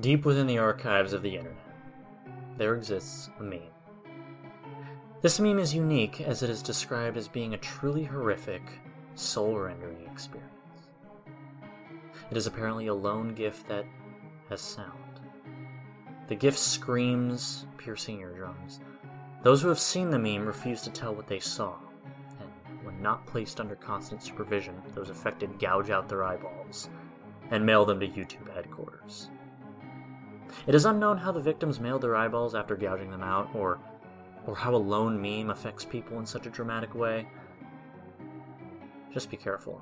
Deep within the archives of the internet, there exists a meme. This meme is unique as it is described as being a truly horrific, soul-rendering experience. It is apparently a lone GIF that has sound. The GIF screams, piercing eardrums. Those who have seen the meme refuse to tell what they saw, and when not placed under constant supervision, those affected gouge out their eyeballs and mail them to YouTube headquarters. It is unknown how the victims mailed their eyeballs after gouging them out, or how a lone meme affects people in such a dramatic way. Just be careful.